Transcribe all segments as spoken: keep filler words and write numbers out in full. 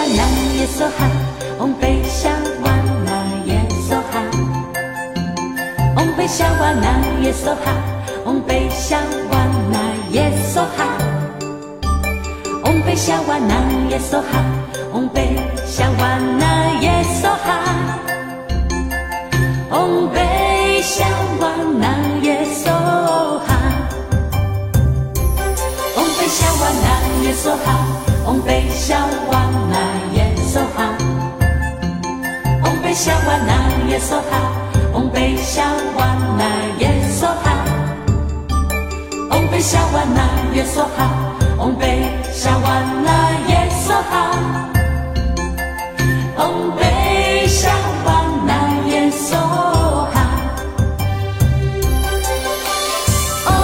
哇南也梭哈，嗡贝夏哇那也梭哈，嗡贝夏哇那也梭哈，嗡贝夏哇那也梭哈，嗡贝夏哇那也梭哈，嗡贝夏哇那也梭哈，嗡贝夏哇那也梭哈，嗡贝夏哇那也梭哈。 嗡贝夏哇那耶梭哈，嗡贝夏哇那耶梭哈，嗡贝夏哇那耶梭哈，嗡贝夏哇那耶梭哈，嗡贝夏哇那耶梭哈，嗡贝夏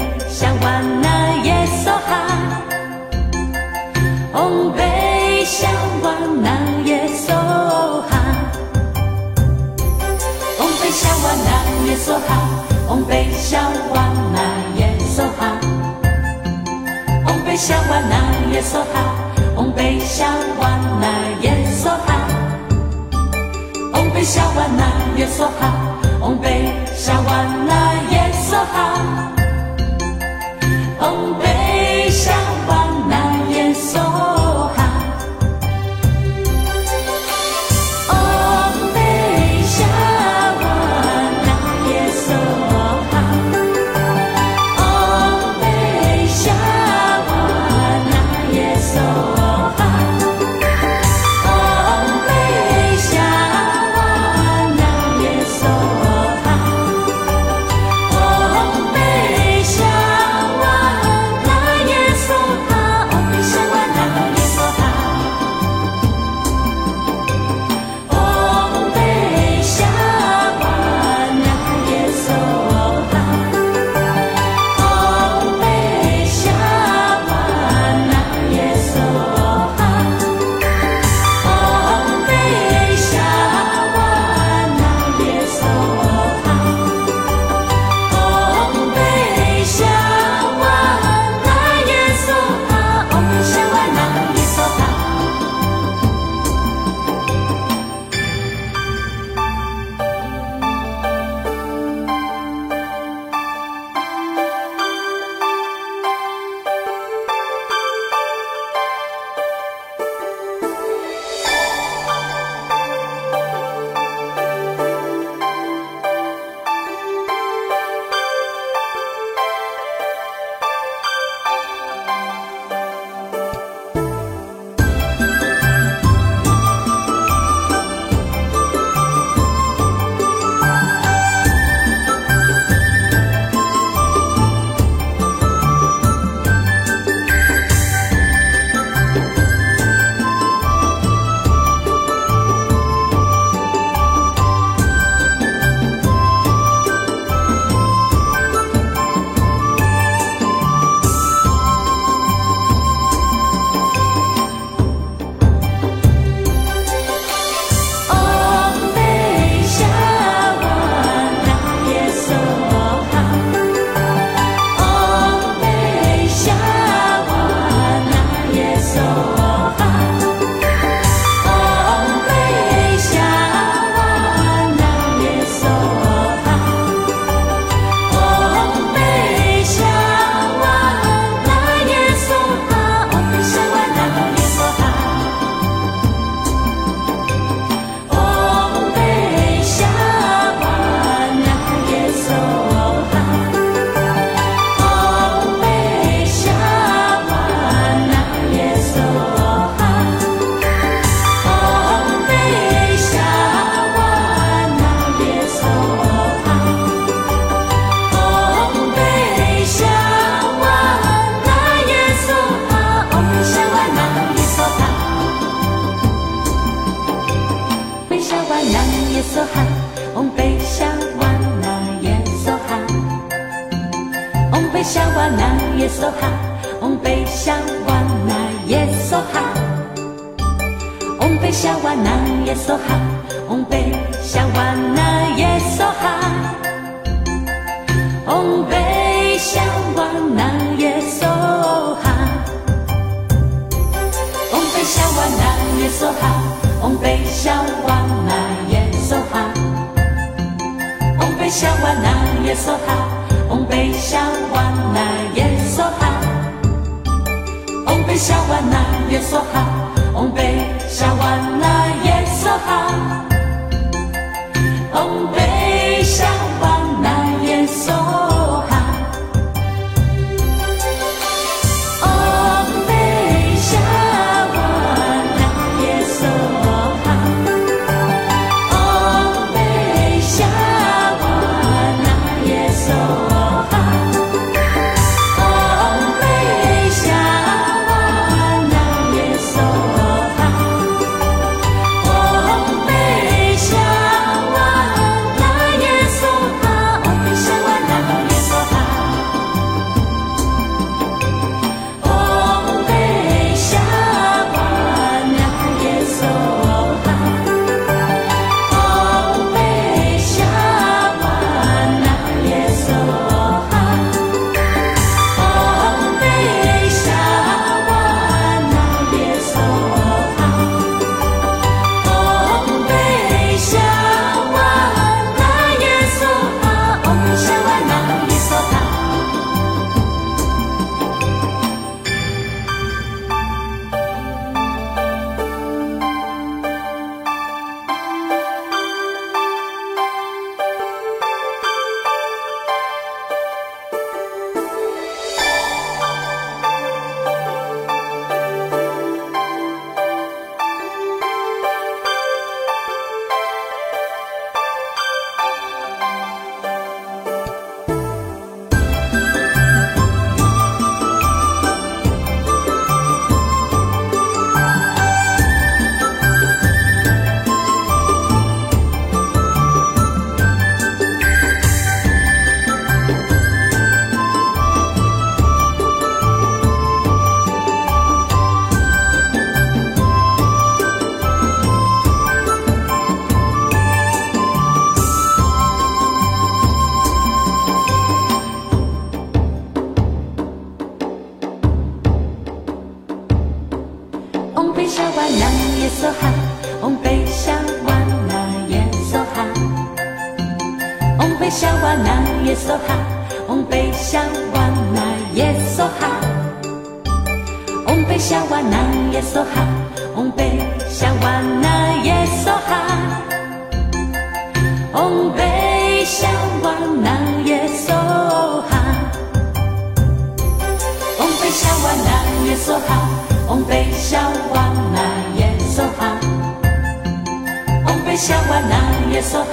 哇那耶梭哈，嗡贝夏。On be shower now, yes so hot. On be shower now, yes so hot. On be shower now, yes so hot. On be shower now, yes so hot. On be shower now, yes so hot. On be shower now, yes so hot. On be shower now, yes so hot. On be shower now, yes so hot.On被笑完了也说好，On被笑完了也说好，On被笑完了也说好，On被笑完了也说好，On被笑完了也说好，On被笑完了也说好。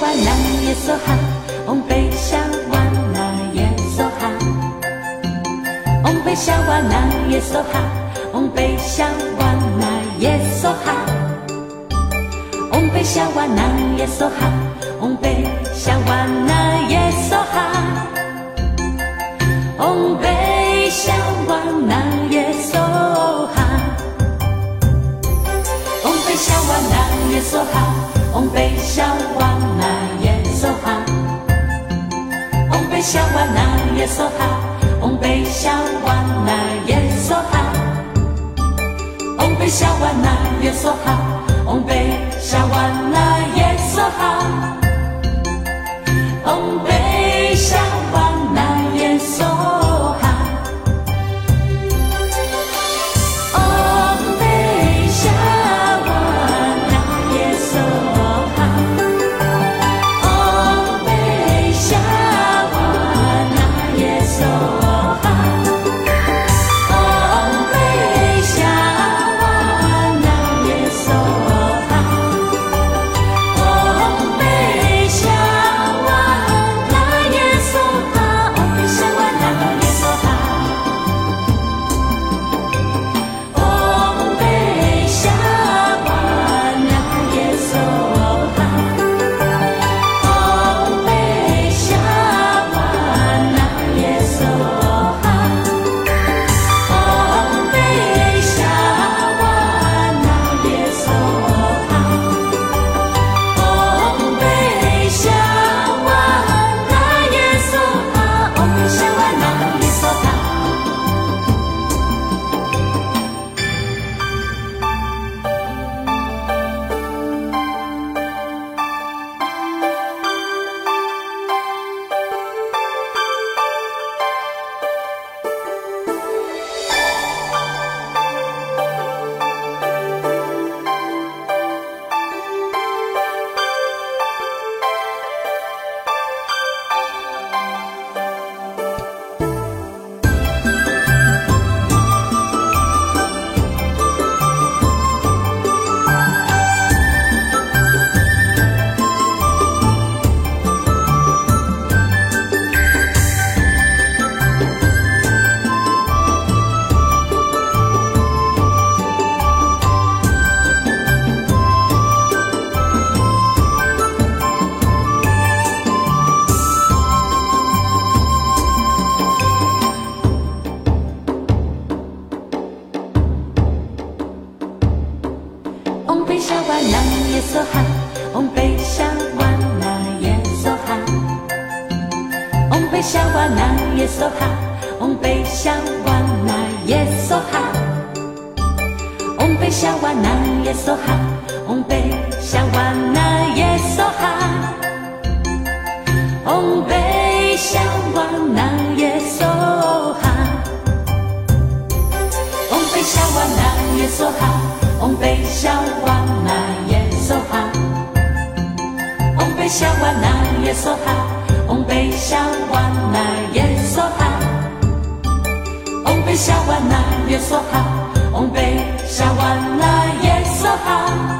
哇那耶梭哈，嗡贝夏哇那耶梭哈，嗡贝夏哇那耶梭哈，嗡贝夏哇那耶梭哈，嗡贝夏哇那耶梭哈，嗡贝夏哇那耶梭哈，嗡贝夏哇那耶梭哈，嗡贝夏哇那耶梭哈。 嗡贝夏哇那耶梭哈，嗡贝夏哇那耶梭哈，嗡贝夏哇那耶梭哈，嗡贝夏哇那耶梭哈，嗡贝夏哇那耶梭哈，嗡贝夏哇那耶梭哈，嗡贝夏哇那耶梭。 夏哇那耶梭哈，嗡贝夏哇那耶梭哈。